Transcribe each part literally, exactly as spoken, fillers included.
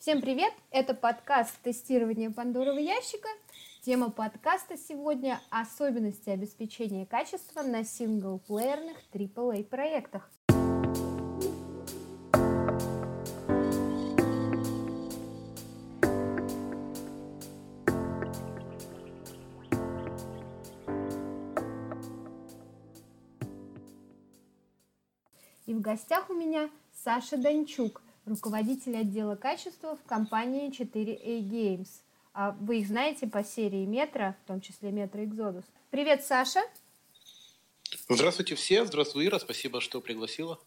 Всем привет! Это подкаст «Тестирование Пандорового ящика». Тема подкаста сегодня – особенности обеспечения качества на синглплеерных три эй проектах. И в гостях у меня Саша Дончук, руководитель отдела качества в компании четыре эй Games. А вы их знаете по серии «Метро», в том числе «Метро Экзодус». Привет, Саша! Здравствуйте все! Здравствуй, Ира! Спасибо, что пригласила.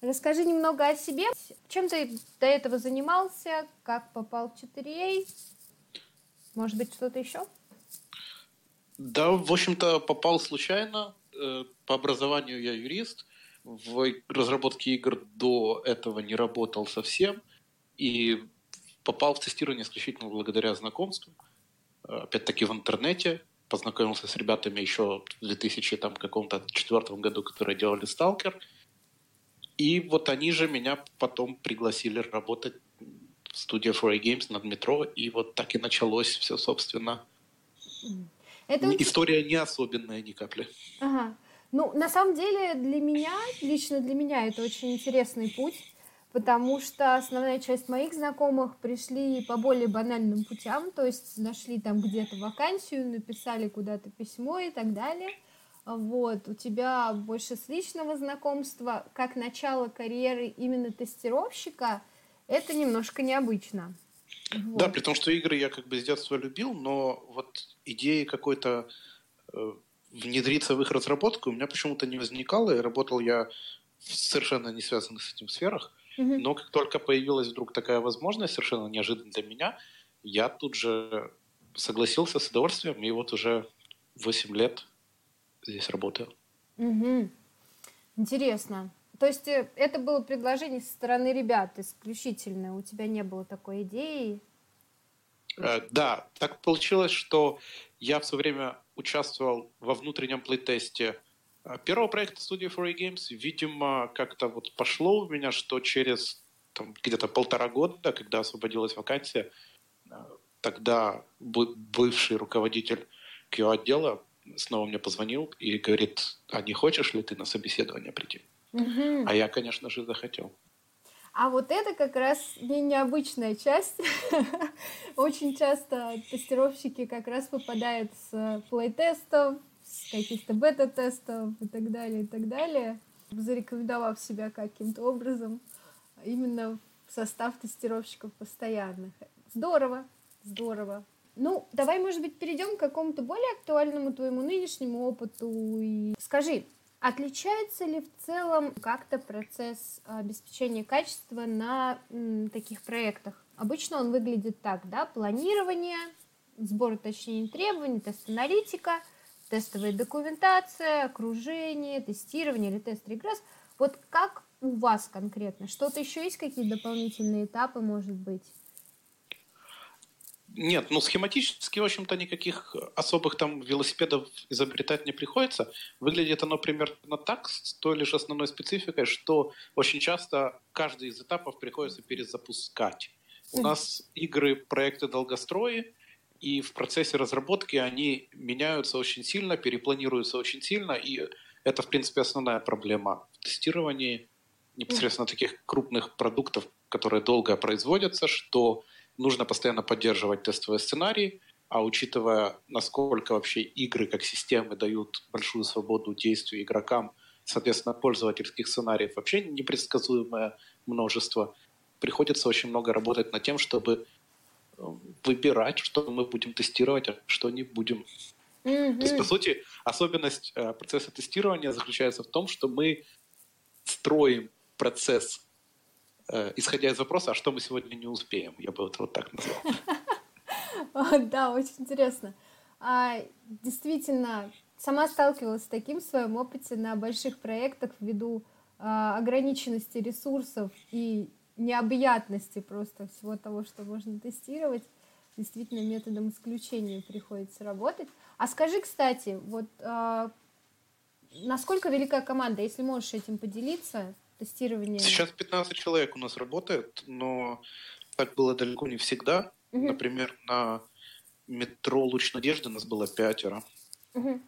Расскажи немного о себе. Чем ты до этого занимался? Как попал в четыре эй? Может быть, что-то еще? Да, в общем-то, попал случайно. По образованию я юрист. В разработке игр до этого не работал совсем и попал в тестирование исключительно благодаря знакомству. Опять-таки в интернете познакомился с ребятами еще в две тысячи четвёртом году, которые делали «Сталкер». И вот они же меня потом пригласили работать в студии четыре эй Games над «Метро». И вот так и началось все, собственно. Это... История не особенная ни капли. Ага. Ну, на самом деле, для меня, лично для меня, это очень интересный путь, потому что основная часть моих знакомых пришли по более банальным путям, то есть нашли там где-то вакансию, написали куда-то письмо и так далее. Вот, у тебя больше с личного знакомства, как начало карьеры именно тестировщика, это немножко необычно. Вот. Да, при том, что игры я как бы с детства любил, но вот идеи какой-то... внедриться в их разработку у меня почему-то не возникало, и работал я в совершенно не связанных с этим сферах. Mm-hmm. Но как только появилась вдруг такая возможность, совершенно неожиданно для меня, я тут же согласился с удовольствием, и вот уже восемь лет здесь работаю. Mm-hmm. Интересно. То есть это было предложение со стороны ребят исключительно? У тебя не было такой идеи? Э, да, так получилось, что я в свое время участвовал во внутреннем плейтесте первого проекта студии четыре эй Games. Видимо, как-то вот пошло у меня, что через там, где-то полтора года, когда освободилась вакансия, тогда бывший руководитель кью эй-отдела снова мне позвонил и говорит: а не хочешь ли ты на собеседование прийти? Угу. А я, конечно же, захотел. А вот это как раз не необычная часть. Очень часто тестировщики как раз попадают с плей-тестов, с каких-то бета-тестов и так далее, и так далее, зарекомендовав себя каким-то образом именно в состав тестировщиков постоянных. Здорово, здорово. Ну, давай, может быть, перейдем к какому-то более актуальному твоему нынешнему опыту. И скажи, отличается ли в целом как-то процесс обеспечения качества на м, таких проектах? Обычно он выглядит так, да? Планирование, сбор уточнений требований, тест-аналитика, тестовая документация, окружение, тестирование или тест-регресс. Вот как у вас конкретно? Что-то еще есть, какие дополнительные этапы, может быть? Нет, ну схематически, в общем-то, никаких особых там велосипедов изобретать не приходится. Выглядит оно примерно так, с той лишь основной спецификой, что очень часто каждый из этапов приходится перезапускать. У нас игры, проекты долгострои, и в процессе разработки они меняются очень сильно, перепланируются очень сильно, и это, в принципе, основная проблема в тестировании непосредственно таких крупных продуктов, которые долго производятся, что нужно постоянно поддерживать тестовые сценарии, а учитывая, насколько вообще игры как системы дают большую свободу действий игрокам, соответственно, пользовательских сценариев вообще непредсказуемое множество, приходится очень много работать над тем, чтобы выбирать, что мы будем тестировать, а что не будем. Mm-hmm. То есть, по сути, особенность процесса тестирования заключается в том, что мы строим процесс, исходя из вопроса, а что мы сегодня не успеем, я бы это вот так назвала. Да, очень интересно. Действительно, сама сталкивалась с таким в своем опыте на больших проектах ввиду ограниченности ресурсов и необъятности просто всего того, что можно тестировать. Действительно, методом исключения приходится работать. А скажи, кстати, вот насколько велика команда, если можешь этим поделиться? Тестирование. Сейчас пятнадцать человек у нас работает, но так было далеко не всегда. Угу. Например, на метро «Луч надежды» нас было пятеро. Угу.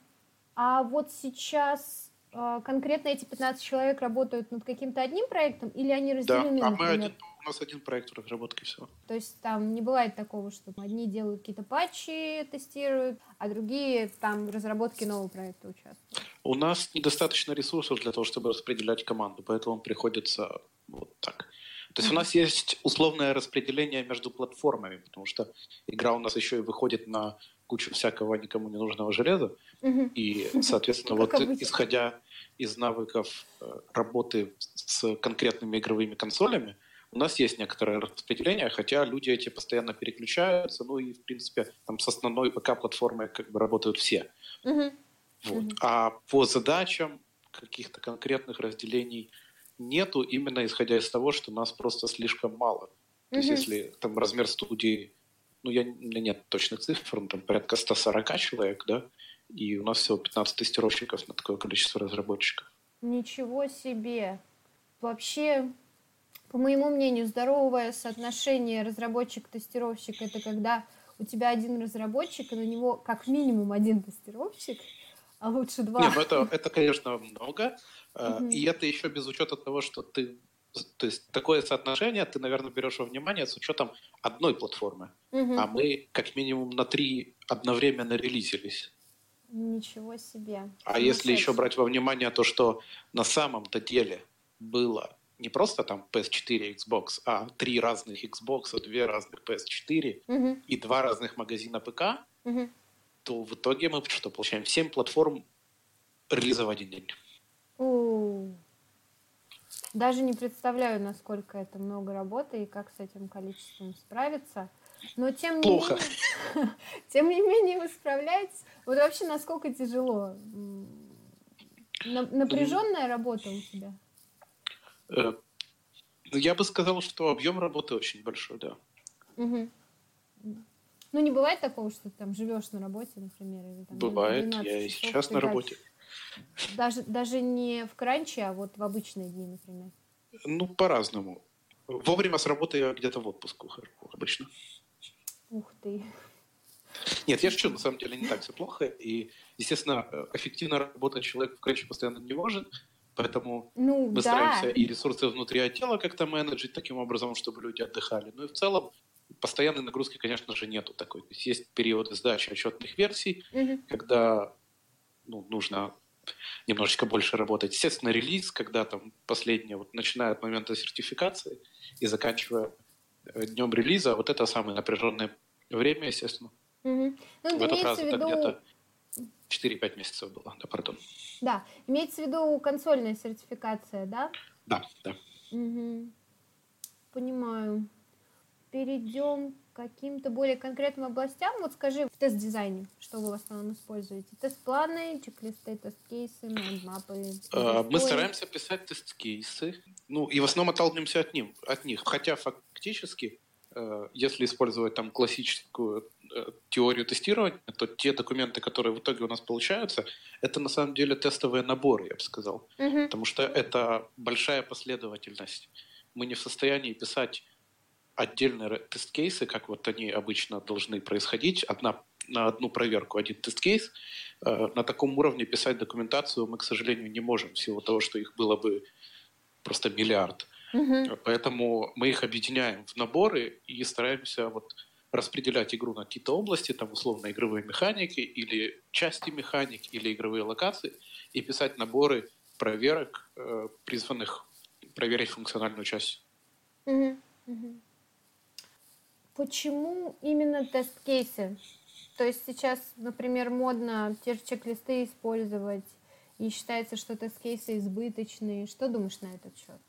А вот сейчас э, конкретно эти пятнадцать человек работают над каким-то одним проектом или они разделены? Да, а мы один, у нас один проект в разработке всего. То есть там не бывает такого, что одни делают какие-то патчи, тестируют, а другие там в разработке нового проекта участвуют? У нас недостаточно ресурсов для того, чтобы распределять команду, поэтому приходится вот так. То есть у нас есть условное распределение между платформами, потому что игра у нас еще и выходит на кучу всякого никому не нужного железа. Угу. И, соответственно, вот исходя из навыков работы с конкретными игровыми консолями, у нас есть некоторое распределение, хотя люди эти постоянно переключаются, ну и, в принципе, там с основной ПК-платформой как бы работают все. Угу. Вот. Угу. А по задачам каких-то конкретных разделений нету, именно исходя из того, что нас просто слишком мало. Mm-hmm. То есть если там размер студии, ну я, у меня нет точных цифр, там порядка сто сорок человек, да, и у нас всего пятнадцать тестировщиков на такое количество разработчиков. Ничего себе! Вообще, по моему мнению, здоровое соотношение разработчик-тестировщик — это когда у тебя один разработчик, и на него как минимум один тестировщик, а лучше два. Нет, это, это, конечно, много. Mm-hmm. И это еще без учета того, что ты... То есть такое соотношение ты, наверное, берешь во внимание с учетом одной платформы. Mm-hmm. А мы как минимум на три одновременно релизились. Ничего себе. А ну, если еще брать во внимание то, что на самом-то деле было не просто там пи эс четыре, Xbox, а три разных Xbox, две разных пи эс четыре mm-hmm. и два разных магазина ПК, mm-hmm. то в итоге мы что получаем? Семь платформ релиза в один день. У-у-у. Даже не представляю, насколько это много работы и как с этим количеством справиться. Но тем Плохо. не менее, тем не менее вы справляетесь. Вот вообще насколько тяжело? Напряженная работа у тебя? Я бы сказал, что объем работы очень большой, да. Угу. Ну, не бывает такого, что ты там живешь на работе, например? Или, там, бывает, я и сейчас на работе. Даже, даже не в кранче, а вот в обычные дни, например? Ну, по-разному. Вовремя с работы я где-то в отпуск ухожу обычно. Ух ты. Нет, я шучу, на самом деле не так все плохо. И, естественно, эффективно работать человек в кранче постоянно не может. Поэтому ну, мы да. стараемся и ресурсы внутри отдела как-то менеджить таким образом, чтобы люди отдыхали. Ну и в целом постоянной нагрузки, конечно же, нету такой. То есть, есть периоды сдачи отчетных версий, угу. когда ну, нужно немножечко больше работать. Естественно, релиз, когда там последний, вот, начиная от момента сертификации и заканчивая днем релиза, вот это самое напряженное время, естественно. Угу. Ну, в этот раз в виду... это где-то четыре-пять месяцев было, да, пардон. Да, имеется в виду консольная сертификация, да? Да, да. Угу. Понимаю. Перейдем к каким-то более конкретным областям. Вот скажи, в тест-дизайне, что вы в основном используете? Тест-планы, чек-листы, тест-кейсы, майндмапы? Мы стараемся писать тест-кейсы. Ну, и в основном отталкиваемся от, ним, от них. Хотя фактически, если использовать там классическую теорию тестирования, то те документы, которые в итоге у нас получаются, это на самом деле тестовые наборы, я бы сказал. Угу. Потому что это большая последовательность. Мы не в состоянии писать отдельные тест-кейсы, как вот они обычно должны происходить, одна, на одну проверку один тест-кейс. На таком уровне писать документацию мы, к сожалению, не можем, в силу того, что их было бы просто миллиард. Угу. Поэтому мы их объединяем в наборы и стараемся вот распределять игру на какие-то области, там условно игровые механики или части механик, или игровые локации, и писать наборы проверок, призванных проверить функциональную часть. Угу. Угу. Почему именно тест-кейсы? То есть сейчас, например, модно те же чек-листы использовать, и считается, что тест-кейсы избыточные. Что думаешь на этот счет?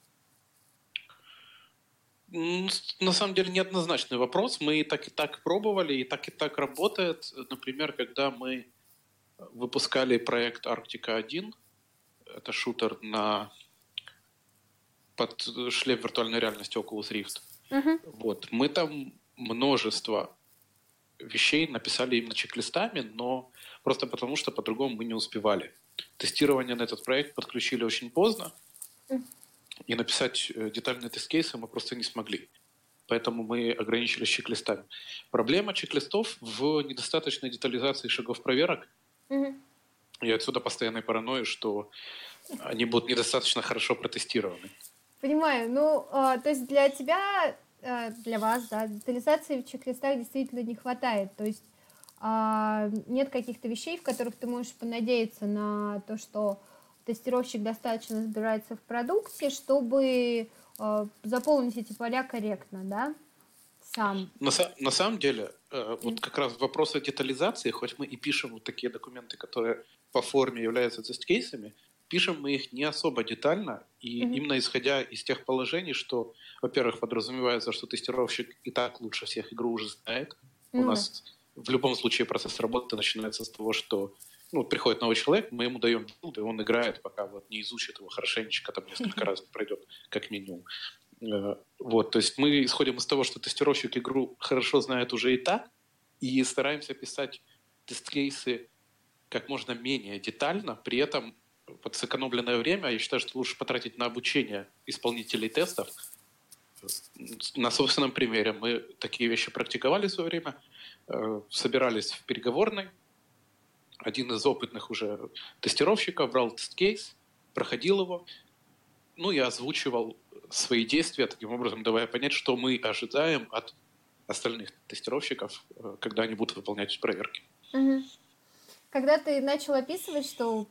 На самом деле неоднозначный вопрос. Мы и так, и так пробовали, и так, и так работает. Например, когда мы выпускали проект «Арктика один», это шутер на... под шлем виртуальной реальности Oculus Rift, uh-huh. вот. Мы там... множество вещей написали именно чек-листами, но просто потому, что по-другому мы не успевали. Тестирование на этот проект подключили очень поздно, и написать детальные тест-кейсы мы просто не смогли. поэтому мы ограничились чек-листами. Проблема чек-листов в недостаточной детализации шагов проверок. Mm-hmm. И отсюда постоянная паранойя, что они будут недостаточно хорошо протестированы. Понимаю. Ну, э, то есть для тебя, э, для вас, да, детализации в чек-листах действительно не хватает. То есть э, нет каких-то вещей, в которых ты можешь понадеяться на то, что тестировщик достаточно разбирается в продукте, чтобы э, заполнить эти поля корректно, да? Сам. На, на самом деле, э, вот mm. как раз вопрос о детализации, хоть мы и пишем вот такие документы, которые по форме являются тест-кейсами, пишем мы их не особо детально, и mm-hmm. именно исходя из тех положений, что, во-первых, подразумевается, что тестировщик и так лучше всех игру уже знает. Mm-hmm. У нас в любом случае процесс работы начинается с того, что ну, приходит новый человек, мы ему даем билд, и он играет, пока вот не изучит его хорошенечко, там несколько mm-hmm. раз пройдет, как минимум. Вот, то есть мы исходим из того, что тестировщик игру хорошо знает уже и так, и стараемся писать тест-кейсы как можно менее детально, при этом под сэкономленное время, я считаю, что лучше потратить на обучение исполнителей тестов. На собственном примере мы такие вещи практиковали в свое время, собирались в переговорной, один из опытных уже тестировщиков брал тест-кейс, проходил его, ну и озвучивал свои действия, таким образом давая понять, что мы ожидаем от остальных тестировщиков, когда они будут выполнять проверки. Угу. Когда ты начал описывать, что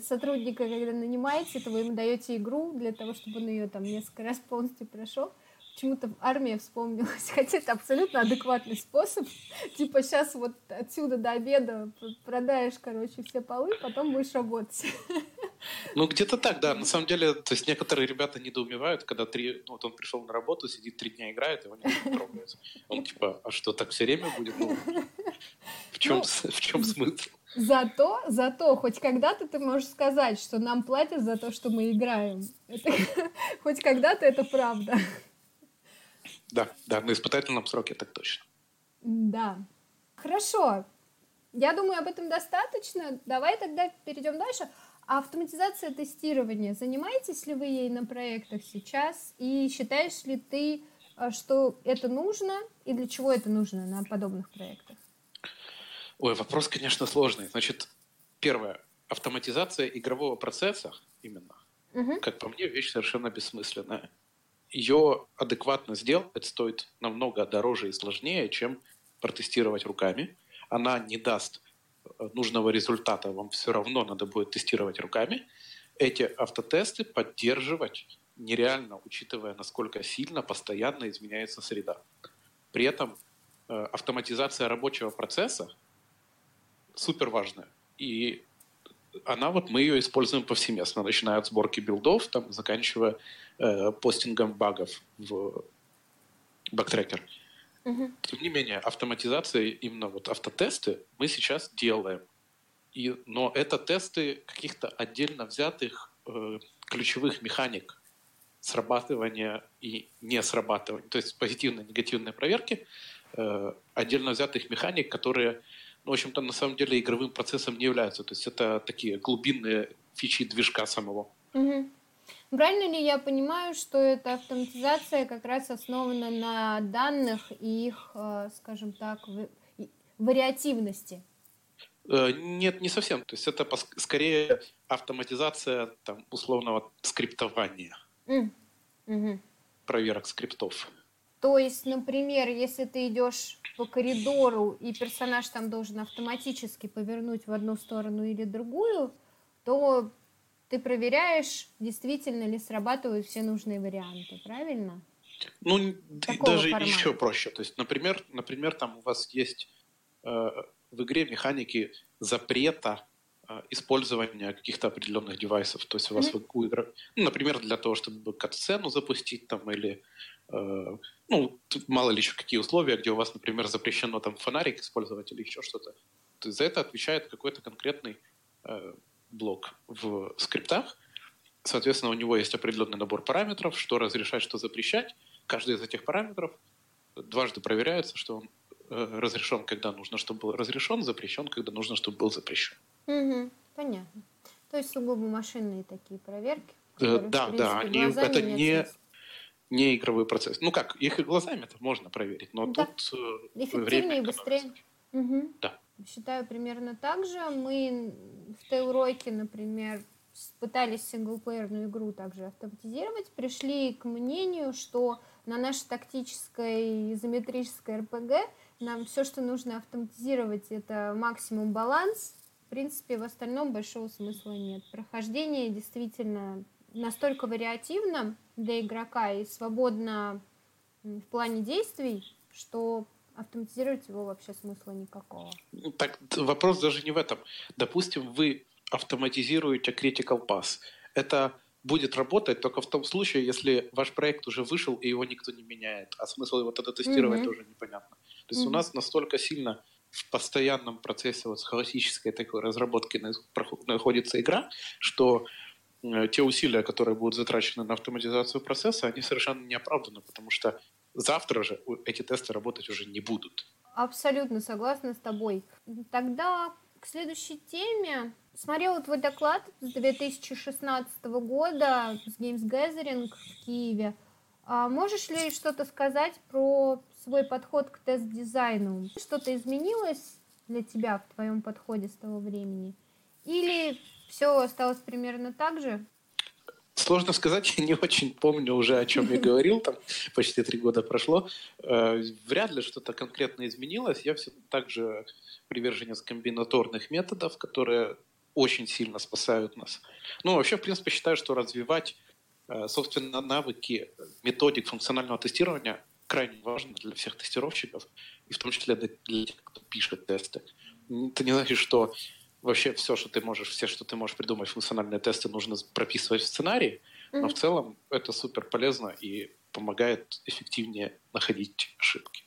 сотрудника, когда нанимаете, то вы ему даете игру для того, чтобы он ее там несколько раз полностью прошел, почему-то армия вспомнилась, хотя это абсолютно адекватный способ, типа сейчас вот отсюда до обеда продаешь, короче, все полы, потом будешь работать. Ну, где-то так, да. На самом деле, то есть некоторые ребята недоумевают, когда три, ну, вот он пришел на работу, сидит три дня играет, его не трогает. Он типа, а что, так все время будет? Ну, в чем, ну, в чем смысл? Зато, зато, хоть когда-то ты можешь сказать, что нам платят за то, что мы играем. Это, хоть когда-то это правда. Да, да, на испытательном сроке так точно. Да. Хорошо. Я думаю, об этом достаточно. Давай тогда перейдем дальше. А автоматизация тестирования, занимаетесь ли вы ей на проектах сейчас? И считаешь ли ты, что это нужно и для чего это нужно на подобных проектах? Ой, вопрос, конечно, сложный. Значит, первое, автоматизация игрового процесса именно, угу. как по мне, вещь совершенно бессмысленная. Ее адекватно сделать стоит намного дороже и сложнее, чем протестировать руками. Она не даст нужного результата, вам все равно надо будет тестировать руками. Эти автотесты поддерживать нереально, учитывая, насколько сильно постоянно изменяется среда. При этом автоматизация рабочего процесса супер важная. И она, вот мы ее используем повсеместно, начиная от сборки билдов, там, заканчивая э, постингом багов в бактрекер. Тем не менее, автоматизация, именно вот автотесты мы сейчас делаем. И, но это тесты каких-то отдельно взятых э, ключевых механик срабатывания и не срабатывания. То есть позитивные и негативные проверки э, отдельно взятых механик, которые, ну, в общем-то, на самом деле игровым процессом не являются. То есть это такие глубинные фичи движка самого. Угу. Правильно ли я понимаю, что эта автоматизация как раз основана на данных и их, скажем так, вариативности? Нет, не совсем. То есть это скорее автоматизация там, условного скриптования, mm-hmm. проверок скриптов. То есть, например, если ты идешь по коридору и персонаж там должен автоматически повернуть в одну сторону или другую, то ты проверяешь, действительно ли срабатывают все нужные варианты, правильно? Ну, такого даже формата. Еще проще. То есть, например, например, там у вас есть э, в игре механики запрета э, использования каких-то определенных девайсов. То есть у вас mm-hmm. в игре, ну, например, для того, чтобы катсцену запустить там или э, ну, мало ли еще какие условия, где у вас, например, запрещено там фонарик использовать или еще что-то. То есть за это отвечает какой-то конкретный э, блок в скриптах. Соответственно, у него есть определенный набор параметров, что разрешать, что запрещать. Каждый из этих параметров дважды проверяется, что он э, разрешен, когда нужно, чтобы был разрешен, запрещен, когда нужно, чтобы был запрещен. Угу, понятно. То есть сугубо машинные такие проверки? Э, да, да. Они, это не, не игровой процесс. Ну как, их и глазами-то можно проверить, но да. тут эффективнее время и быстрее. Угу. Да. Считаю примерно так же. Мы в Т-уроке, например, пытались синглплеерную игру также автоматизировать, пришли к мнению, что на нашей тактической изометрической эр пэ гэ нам все, что нужно автоматизировать, это максимум баланс. В принципе, в остальном большого смысла нет. Прохождение действительно настолько вариативно для игрока и свободно в плане действий, что автоматизировать его вообще смысла никакого. Так, вопрос даже не в этом. Допустим, вы автоматизируете Critical Pass. Это будет работать только в том случае, если ваш проект уже вышел, и его никто не меняет. А смысл его тогда тестировать mm-hmm. тоже непонятно. То есть mm-hmm. у нас настолько сильно в постоянном процессе вот хаотической такой разработки находится игра, что те усилия, которые будут затрачены на автоматизацию процесса, они совершенно не оправданы, потому что завтра же эти тесты работать уже не будут. Абсолютно согласна с тобой. Тогда к следующей теме. Смотрела твой доклад с две тысячи шестнадцатого года с Games Gathering в Киеве. А можешь ли что-то сказать про свой подход к тест-дизайну? Что-то изменилось для тебя в твоем подходе с того времени? Или все осталось примерно так же? Сложно сказать, я не очень помню уже, о чем я говорил, там почти три года прошло. Вряд ли что-то конкретно изменилось. Я все так же приверженец комбинаторных методов, которые очень сильно спасают нас. Ну, вообще, в принципе, считаю, что развивать, собственно, навыки методик функционального тестирования крайне важно для всех тестировщиков, и в том числе для тех, кто пишет тесты. Это не значит, что вообще все, что ты можешь, все, что ты можешь придумать, функциональные тесты, нужно прописывать в сценарии, mm-hmm. но в целом это супер полезно и помогает эффективнее находить ошибки.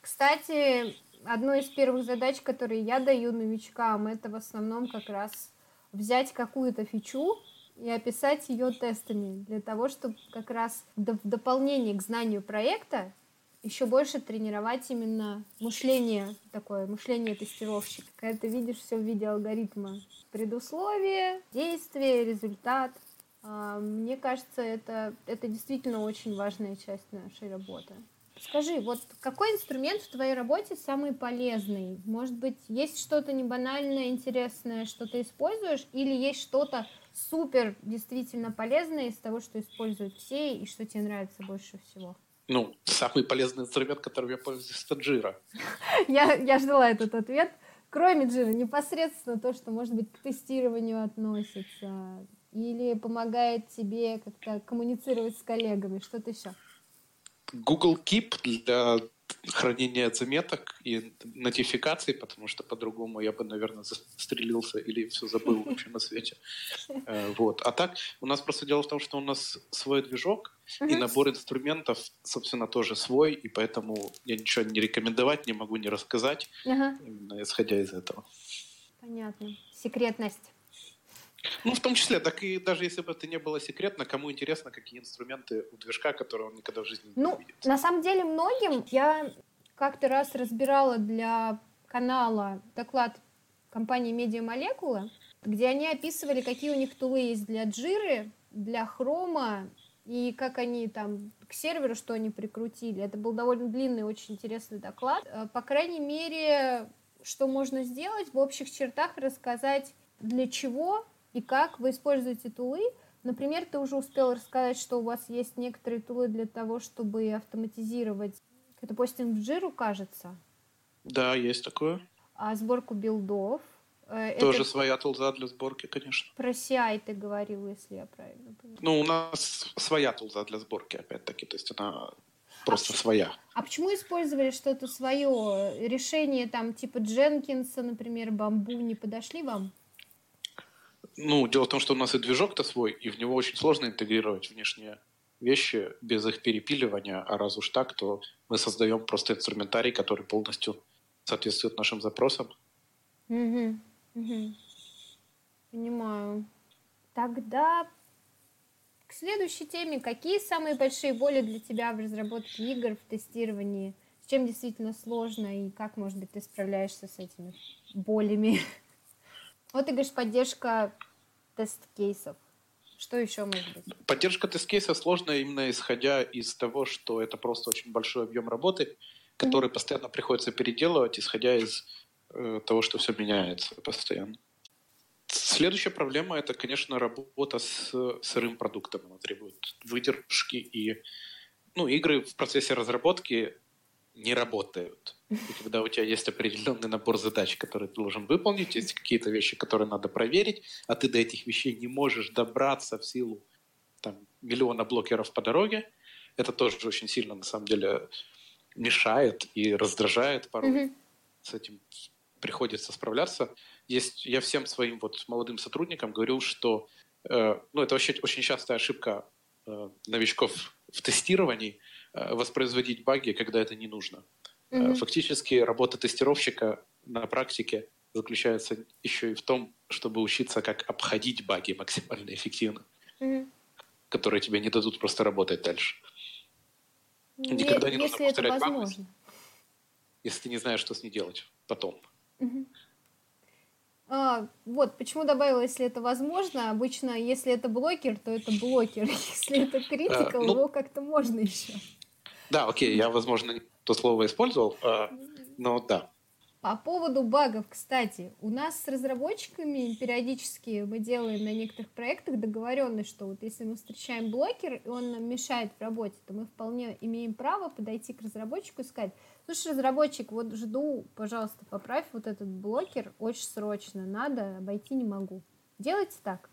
Кстати, одной из первых задач, которые я даю новичкам, это в основном как раз взять какую-то фичу и описать ее тестами, для того, чтобы как раз в дополнение к знанию проекта еще больше тренировать именно мышление такое, мышление тестировщика. Когда ты видишь все в виде алгоритма. Предусловие, действие, результат. Мне кажется, это, это действительно очень важная часть нашей работы. Скажи, вот какой инструмент в твоей работе самый полезный? Может быть, есть что-то небанальное, интересное, что ты используешь? Или есть что-то супер действительно полезное из того, что используют все и что тебе нравится больше всего? Ну, самый полезный инструмент, которым я пользуюсь, это Джира. Я, я ждала этот ответ. Кроме Джира, непосредственно то, что, может быть, к тестированию относится или помогает тебе как-то коммуницировать с коллегами, что-то еще. Google Keep для хранения заметок и нотификаций, потому что по-другому я бы, наверное, застрелился или все забыл вообще на свете. Вот. А так, у нас просто дело в том, что у нас свой движок, и набор инструментов, собственно, тоже свой, и поэтому я ничего не рекомендовать, не могу не рассказать, именно исходя из этого. Понятно. Секретность. Ну, в том числе, так и даже если бы это не было секретно, кому интересно, какие инструменты у движка, которые он никогда в жизни не ну, увидит. На самом деле многим. Я как-то раз разбирала для канала доклад компании Медиамолекула, где они описывали, какие у них тулы есть для Джиры, для Хрома, и как они там к серверу, что они прикрутили. Это был довольно длинный, очень интересный доклад. По крайней мере, что можно сделать, в общих чертах рассказать, для чего и как вы используете тулы. Например, ты уже успел рассказать, что у вас есть некоторые тулы для того, чтобы автоматизировать. Это постинг в Джиру, кажется? Да, есть такое. А сборку билдов? Тоже это... своя тулза для сборки, конечно. Про си ай ты говорил, если я правильно понимаю. Ну, у нас своя тулза для сборки, опять-таки. То есть она просто а своя. А почему использовали что-то свое? Решение там типа Дженкинса, например, бамбу не подошли вам? Ну, дело в том, что у нас и движок-то свой, и в него очень сложно интегрировать внешние вещи без их перепиливания, а раз уж так, то мы создаем просто инструментарий, который полностью соответствует нашим запросам. Угу, угу. Понимаю. Тогда к следующей теме. Какие самые большие боли для тебя в разработке игр, в тестировании? С чем действительно сложно, и как, может быть, ты справляешься с этими болями? Вот ты говоришь, поддержка тест-кейсов. Что еще может быть? Поддержка тест-кейса сложная именно исходя из того, что это просто очень большой объем работы, который mm-hmm. постоянно приходится переделывать, исходя из э, того, что все меняется постоянно. Следующая проблема – это, конечно, работа с сырым продуктом. Она требует выдержки, и ну, игры в процессе разработки не работают. И когда у тебя есть определенный набор задач, которые ты должен выполнить, есть какие-то вещи, которые надо проверить, а ты до этих вещей не можешь добраться в силу там, миллиона блокеров по дороге, это тоже очень сильно, на самом деле, мешает и раздражает порой. Mm-hmm. С этим приходится справляться. Есть, я всем своим вот молодым сотрудникам говорю, что э, ну, это вообще очень частая ошибка э, новичков в тестировании э, воспроизводить баги, когда это не нужно. Mm-hmm. Фактически работа тестировщика на практике заключается еще и в том, чтобы учиться, как обходить баги максимально эффективно, mm-hmm. которые тебе не дадут просто работать дальше. Никогда не, не нужно повторять баги, если ты не знаешь, что с ней делать потом. Mm-hmm. А, вот, почему добавила, если это возможно. Обычно, если это блокер, то это блокер. Если это критикал, а, ну, его как-то можно еще. Да, окей, я, возможно, то слово использовал, а, но да. По поводу багов, кстати, у нас с разработчиками периодически мы делаем на некоторых проектах договоренность, что вот если мы встречаем блокер, и он нам мешает в работе, то мы вполне имеем право подойти к разработчику и сказать: слушай, разработчик, вот жду, пожалуйста, поправь вот этот блокер, очень срочно надо, обойти не могу. Делайте так.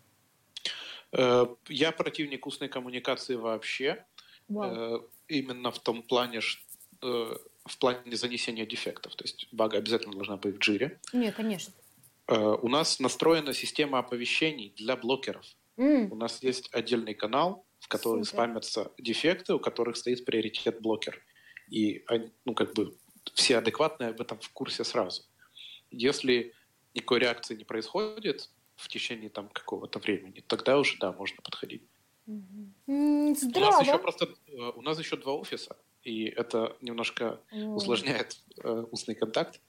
Я противник устной коммуникации вообще. Вау. Именно в том плане, в плане занесения дефектов. То есть бага обязательно должна быть в джире. Не, конечно. У нас настроена система оповещений для блокеров. Mm. У нас есть отдельный канал, в котором спамятся дефекты, у которых стоит приоритет блокер. И ну, как бы все адекватные об этом в курсе сразу. Если никакой реакции не происходит в течение там, какого-то времени, тогда уже, да, можно подходить. Mm-hmm. Здраво. У нас еще просто у нас еще два офиса, и это немножко mm. усложняет э, устный контакт.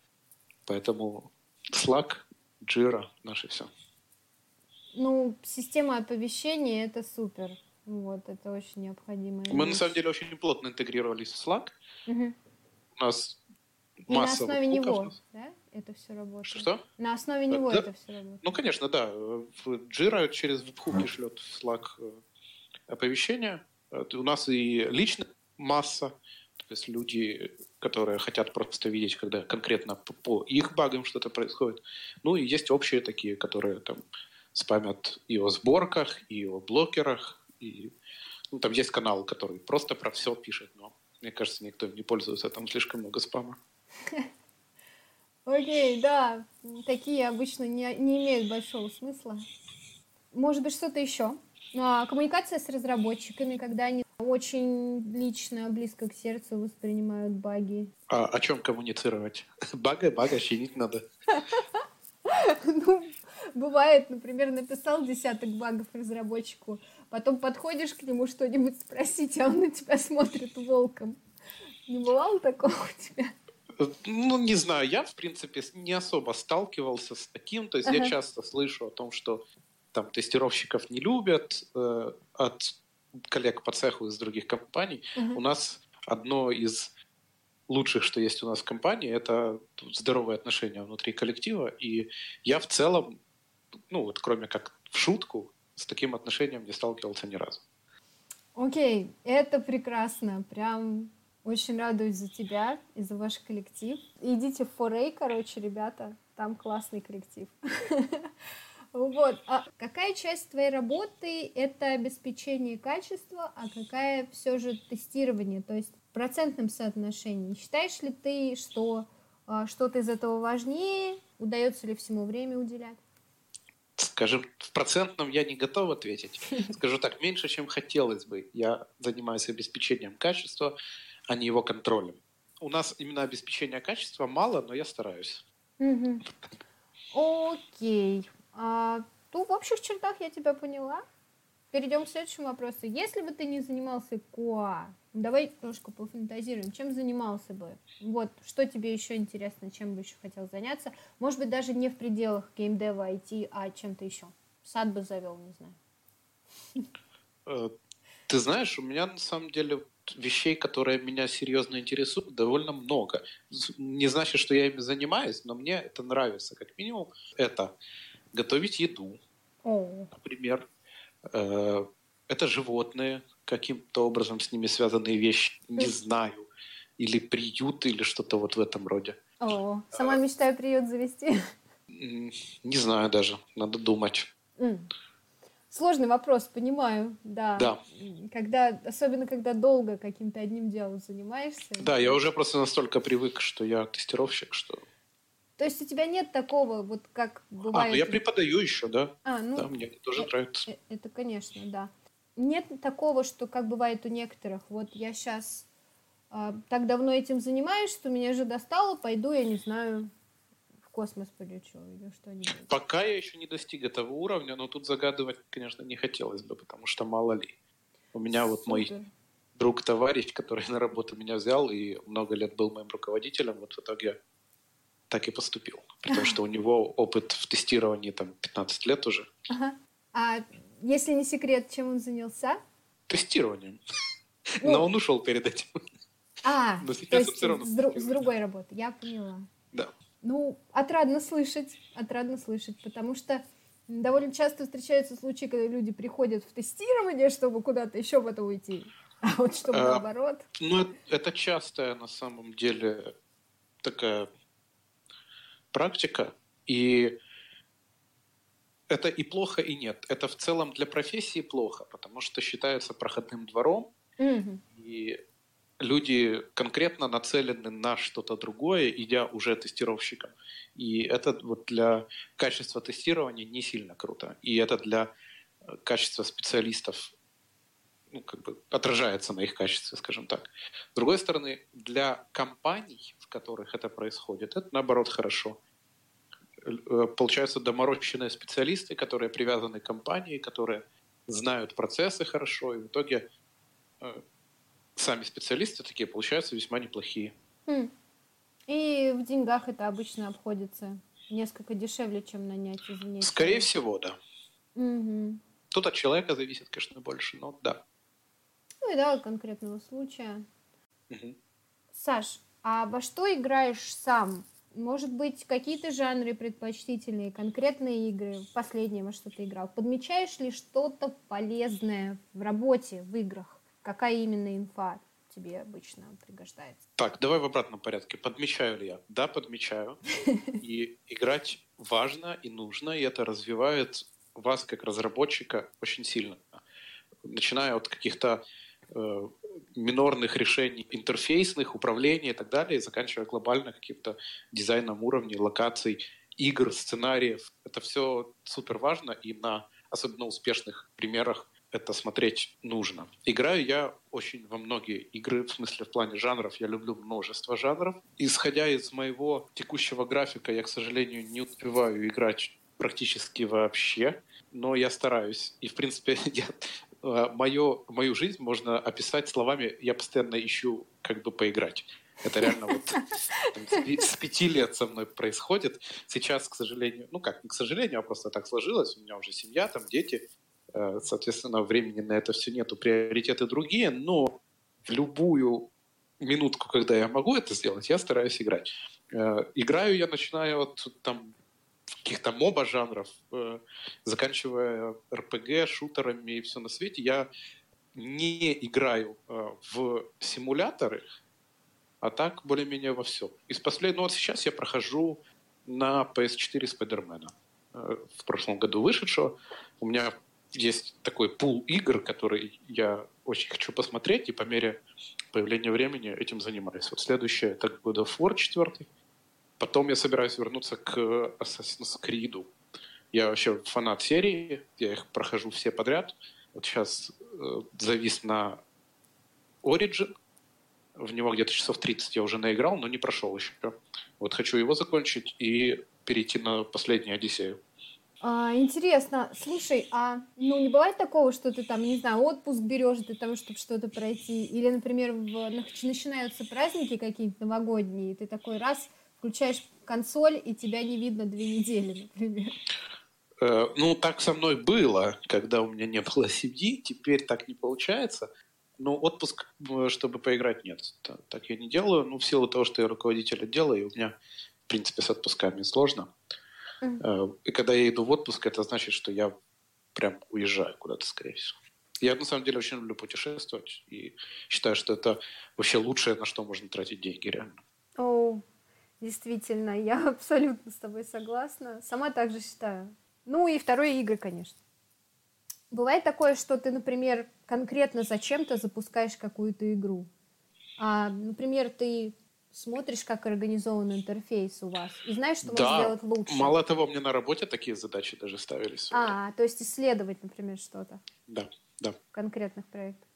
Поэтому Slack, Джира, наше все. Ну, система оповещений — это супер. Вот, это очень необходимо. Мы, на самом деле, очень плотно интегрировались в Slack. Угу. У нас и на основе него, нас... да, это все работает? Что? На основе да, него да. это все работает? Ну, конечно, да. Jira через вебхуки шлет в Slack оповещения. У нас и личная масса, то есть люди, которые хотят просто видеть, когда конкретно по их багам что-то происходит. Ну, и есть общие такие, которые там спамят и о сборках, и о блокерах. И, ну, там есть канал, который просто про все пишет, но, мне кажется, никто не пользуется, там слишком много спама. Окей, да, такие обычно не, не имеют большого смысла. Может быть, что-то еще? А, коммуникация с разработчиками, когда они очень лично, близко к сердцу воспринимают баги. А о чем коммуницировать? Бага, бага, чинить надо. Ну, бывает, например, написал десяток багов разработчику, потом подходишь к нему что-нибудь спросить, а он на тебя смотрит волком. Не бывало такого у тебя? Ну, не знаю. Я, в принципе, не особо сталкивался с таким. То есть ага. я часто слышу о том, что там тестировщиков не любят э, от коллег по цеху из других компаний. Ага. У нас одно из лучших, что есть у нас в компании, это здоровые отношения внутри коллектива. И я в целом, ну вот кроме как в шутку, с таким отношением не сталкивался ни разу. Окей, okay, это прекрасно. Прям очень радуюсь за тебя и за ваш коллектив. Идите в форей, короче, ребята. Там классный коллектив. Вот. А какая часть твоей работы — это обеспечение качества, а какая все же тестирование, то есть в процентном соотношении? Считаешь ли ты, что что-то из этого важнее? Удается ли всему время уделять? Скажем, в процентном я не готов ответить. Скажу так, меньше, чем хотелось бы. Я занимаюсь обеспечением качества, а не его контролем. У нас именно обеспечения качества мало, но я стараюсь. Угу. Окей. А, ну, в общих чертах я тебя поняла. Перейдем к следующему вопросу. Если бы ты не занимался КОА, давай немножко пофантазируем, чем занимался бы? Вот, что тебе еще интересно, чем бы еще хотел заняться? Может быть, даже не в пределах геймдева, ай ти, а чем-то еще. Сад бы завел, не знаю. Ты знаешь, у меня на самом деле вещей, которые меня серьезно интересуют, довольно много. Не значит, что я ими занимаюсь, но мне это нравится. Как минимум, это готовить еду, О. например. Это животные, каким-то образом с ними связанные вещи, не знаю. Или приют, или что-то вот в этом роде. О, сама мечтаю приют завести. Не знаю даже, надо думать. Сложный вопрос, понимаю, да. да. Когда, особенно, когда долго каким-то одним делом занимаешься. Да, я уже просто настолько привык, что я тестировщик, что... То есть у тебя нет такого, вот как бывает... А, ну я преподаю еще, да. А, ну... Да, мне это тоже нравится. Это, конечно, да. Нет такого, что как бывает у некоторых. Вот я сейчас э, так давно этим занимаюсь, что меня же достало, пойду, я не знаю... космос полечу или что-нибудь. Пока я еще не достиг этого уровня, но тут загадывать, конечно, не хотелось бы, потому что мало ли. У меня Супер. Вот мой друг-товарищ, который на работу меня взял и много лет был моим руководителем, вот в итоге я так и поступил, потому что у него опыт в тестировании там пятнадцать лет уже. Ага. А если не секрет, чем он занялся? Тестированием. Ну... Но он ушел перед этим. А, то есть с, дру- с другой работы, я поняла. Да. Ну, отрадно слышать, отрадно слышать, потому что довольно часто встречаются случаи, когда люди приходят в тестирование, чтобы куда-то еще потом уйти, а вот чтобы а, наоборот. Ну, это частая на самом деле такая практика, и это и плохо, и нет. Это в целом для профессии плохо, потому что считается проходным двором, mm-hmm. и... люди конкретно нацелены на что-то другое, идя уже тестировщиком. И это вот для качества тестирования не сильно круто. И это для качества специалистов, ну, как бы отражается на их качестве, скажем так. С другой стороны, для компаний, в которых это происходит, это наоборот хорошо. Получаются доморощенные специалисты, которые привязаны к компании, которые знают процессы хорошо, и в итоге... сами специалисты такие получаются весьма неплохие. Хм. И в деньгах это обычно обходится несколько дешевле, чем нанять извне. Скорее всего, да. Угу. Тут от человека зависит, конечно, больше, но да. Ну и да, конкретного случая. Угу. Саш, а во что играешь сам? Может быть, какие-то жанры предпочтительные, конкретные игры? Последнее, во что ты играл? Подмечаешь ли что-то полезное в работе, в играх? Какая именно инфа тебе обычно пригождается? Так, давай в обратном порядке. Подмечаю ли я? Да, подмечаю. И играть важно и нужно, и это развивает вас как разработчика очень сильно. Начиная от каких-то э, минорных решений, интерфейсных, управления и так далее, и заканчивая глобально каким-то дизайном уровней, локаций, игр, сценариев. Это все супер важно, и на особенно успешных примерах это смотреть нужно. Играю я очень во многие игры, в смысле в плане жанров. Я люблю множество жанров. Исходя из моего текущего графика, я, к сожалению, не успеваю играть практически вообще, но я стараюсь. И, в принципе, я, мою, мою жизнь можно описать словами «я постоянно ищу, как бы поиграть». Это реально вот там, с пяти лет со мной происходит. Сейчас, к сожалению, ну как, не к сожалению, а просто так сложилось. У меня уже семья, там дети. Соответственно, времени на это все нету, приоритеты другие, но в любую минутку, когда я могу это сделать, я стараюсь играть. Играю я, начиная от там, каких-то моба-жанров, заканчивая эр пи джи, шутерами и все на свете. Я не играю в симуляторы, а так более-менее во все. Из последнего, ну, вот сейчас я прохожу на пи эс четыре Спайдермена, в прошлом году вышедшего. У меня есть такой пул игр, который я очень хочу посмотреть, и по мере появления времени этим занимаюсь. Вот следующее — это God of War четыре. Потом я собираюсь вернуться к Ассасинс Криду. Я вообще фанат серии, я их прохожу все подряд. Вот сейчас э, завис на Ориджин. В него где-то часов тридцать я уже наиграл, но не прошел еще. Вот хочу его закончить и перейти на последнюю Одиссею. А, интересно. Слушай, а ну не бывает такого, что ты там, не знаю, отпуск берешь для того, чтобы что-то пройти? Или, например, в, начинаются праздники какие-то новогодние, и ты такой раз включаешь консоль, и тебя не видно две недели, например. Ну, так со мной было, когда у меня не было семьи, теперь так не получается. Но отпуск, чтобы поиграть, нет. Так я не делаю. Ну, в силу того, что я руководитель отдела, и у меня, в принципе, с отпусками сложно. Mm-hmm. И когда я иду в отпуск, это значит, что я прям уезжаю куда-то, скорее всего. Я, на самом деле, очень люблю путешествовать и считаю, что это вообще лучшее, на что можно тратить деньги, реально. О, oh, действительно, я абсолютно с тобой согласна. Сама так же считаю. Ну и второе, игры, конечно. Бывает такое, что ты, например, конкретно зачем-то запускаешь какую-то игру. А, например, ты смотришь, как организован интерфейс у вас, и знаешь, что да. можно сделать лучше. Мало того, мне на работе такие задачи даже ставились. А, то есть исследовать, например, что-то. Да, да. Конкретных проектов.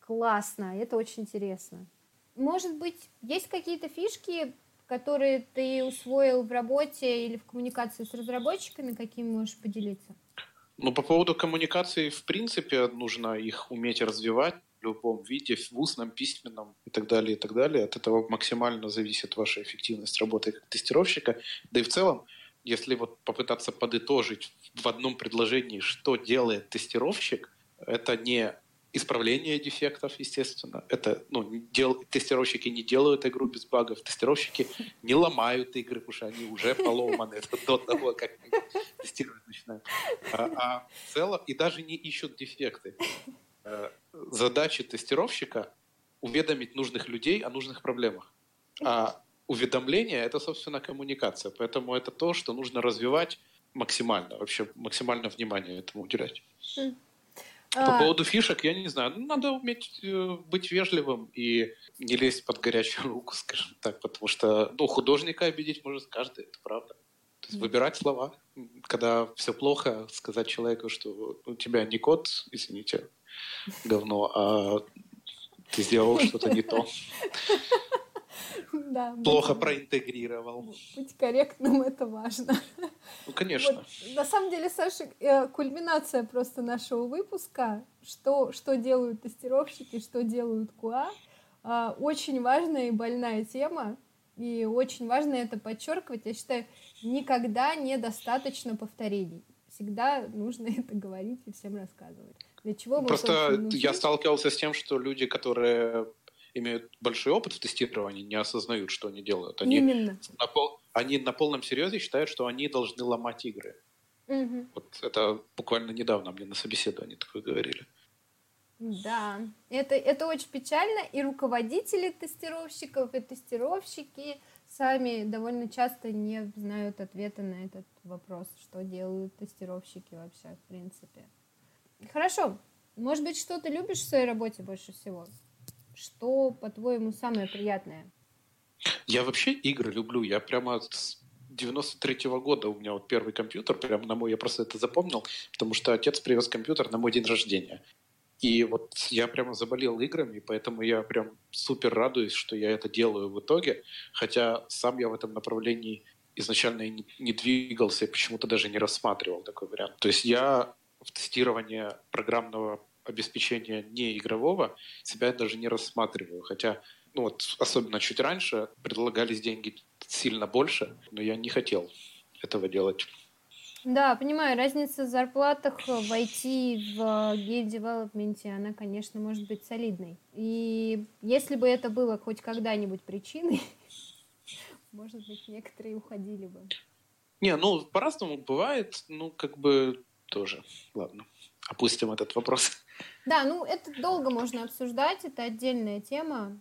Классно, это очень интересно. Может быть, есть какие-то фишки, которые ты усвоил в работе или в коммуникации с разработчиками, какими можешь поделиться? Ну, по поводу коммуникации, в принципе, нужно их уметь развивать в любом виде, в устном, письменном и так далее, и так далее. От этого максимально зависит ваша эффективность работы как тестировщика. Да и в целом, если вот попытаться подытожить в одном предложении, что делает тестировщик, это не исправление дефектов, естественно. Это, ну, дел... Тестировщики не делают игру без багов, тестировщики не ломают игры, потому что они уже поломаны это до того, как тестировать начинают. А, а в целом, и даже не ищут дефекты. Задача тестировщика – уведомить нужных людей о нужных проблемах. А уведомление – это, собственно, коммуникация. Поэтому это то, что нужно развивать максимально, вообще максимально внимание этому уделять. По а... поводу фишек, я не знаю, надо уметь э, быть вежливым и не лезть под горячую руку, скажем так, потому что ну, художника обидеть может каждый, это правда. То есть выбирать слова, когда все плохо, сказать человеку, что у тебя не кот, извините, говно, а ты сделал что-то не то. Да, плохо быть, проинтегрировал. Быть корректным – это важно. Ну, конечно. Вот, на самом деле, Саша, кульминация просто нашего выпуска, что, что делают тестировщики, что делают кью эй, очень важная и больная тема, и очень важно это подчеркивать. Я считаю, никогда недостаточно повторений. Всегда нужно это говорить и всем рассказывать. Для чего мы, просто я сталкивался с тем, что люди, которые имеют большой опыт в тестировании, не осознают, что они делают. Они, на, пол, они на полном серьезе считают, что они должны ломать игры. Угу. Вот это буквально недавно мне на собеседовании такое говорили. Да, это, это очень печально. И руководители тестировщиков, и тестировщики сами довольно часто не знают ответа на этот вопрос, что делают тестировщики вообще, в принципе. Хорошо. Может быть, что ты любишь в своей работе больше всего? Что, по-твоему, самое приятное? Я вообще игры люблю. Я прямо с девяносто третьего года у меня вот первый компьютер, прямо на мой, я просто это запомнил, потому что отец привез компьютер на мой день рождения. И вот я прямо заболел играми, поэтому я прям супер радуюсь, что я это делаю в итоге. Хотя сам я в этом направлении изначально и не двигался, и почему-то даже не рассматривал такой вариант. То есть я в тестировании программного обеспечения неигрового себя даже не рассматриваю. Хотя, ну вот, особенно чуть раньше, предлагались деньги сильно больше, но я не хотел этого делать. Да, понимаю, разница в зарплатах в ай ти, в гейм-девелопменте, она, конечно, может быть солидной. И если бы это было хоть когда-нибудь причиной, может быть, некоторые уходили бы. Не, ну, по-разному бывает, ну, как бы тоже, ладно. Опустим этот вопрос. Да, ну это долго можно обсуждать, это отдельная тема,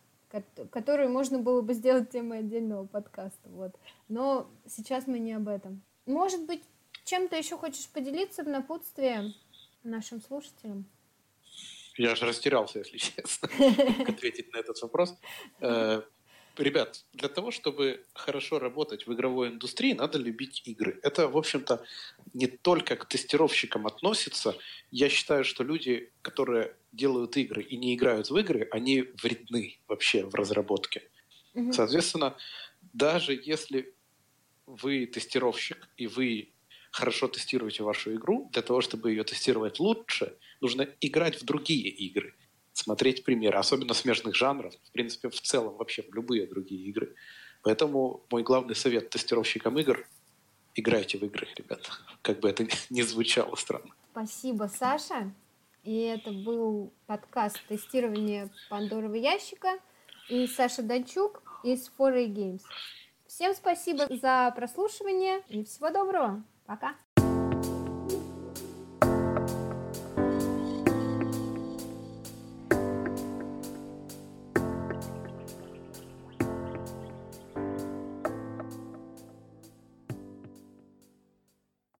которую можно было бы сделать темой отдельного подкаста. Вот. Но сейчас мы не об этом. Может быть, чем-то еще хочешь поделиться в напутствие нашим слушателям? Я аж растерялся, если честно, как ответить на этот вопрос. Ребят, для того, чтобы хорошо работать в игровой индустрии, надо любить игры. Это, в общем-то, не только к тестировщикам относится. Я считаю, что люди, которые делают игры и не играют в игры, они вредны вообще в разработке. Mm-hmm. Соответственно, даже если вы тестировщик и вы хорошо тестируете вашу игру, для того, чтобы ее тестировать лучше, нужно играть в другие игры. Смотреть примеры, особенно смежных жанров, в принципе, в целом, вообще в любые другие игры. Поэтому мой главный совет тестировщикам игр — играйте в игры, ребята. Как бы это ни звучало странно. Спасибо, Саша. И это был подкаст «Тестирование Пандорового ящика». И Саша Дончук из фор эй Games. Всем спасибо за прослушивание и всего доброго. Пока.